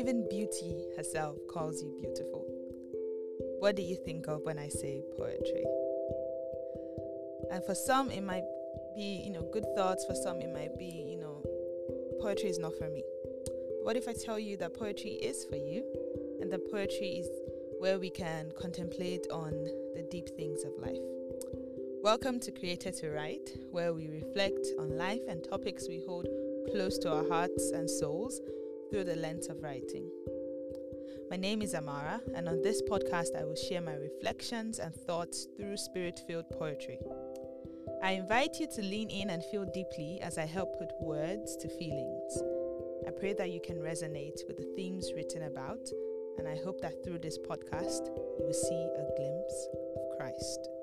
Even beauty herself calls you beautiful. What do you think of when I say poetry? And for some, it might be, good thoughts. For some, it might be, poetry is not for me. What if I tell you that poetry is for you, and that poetry is where we can contemplate on the deep things of life? Welcome to Created to Write, where we reflect on life and topics we hold close to our hearts and souls through the lens of writing. My name is Amara, and on this podcast I will share my reflections and thoughts through spirit-filled poetry. I invite you to lean in and feel deeply as I help put words to feelings. I pray that you can resonate with the themes written about, and I hope that through this podcast you will see a glimpse of Christ.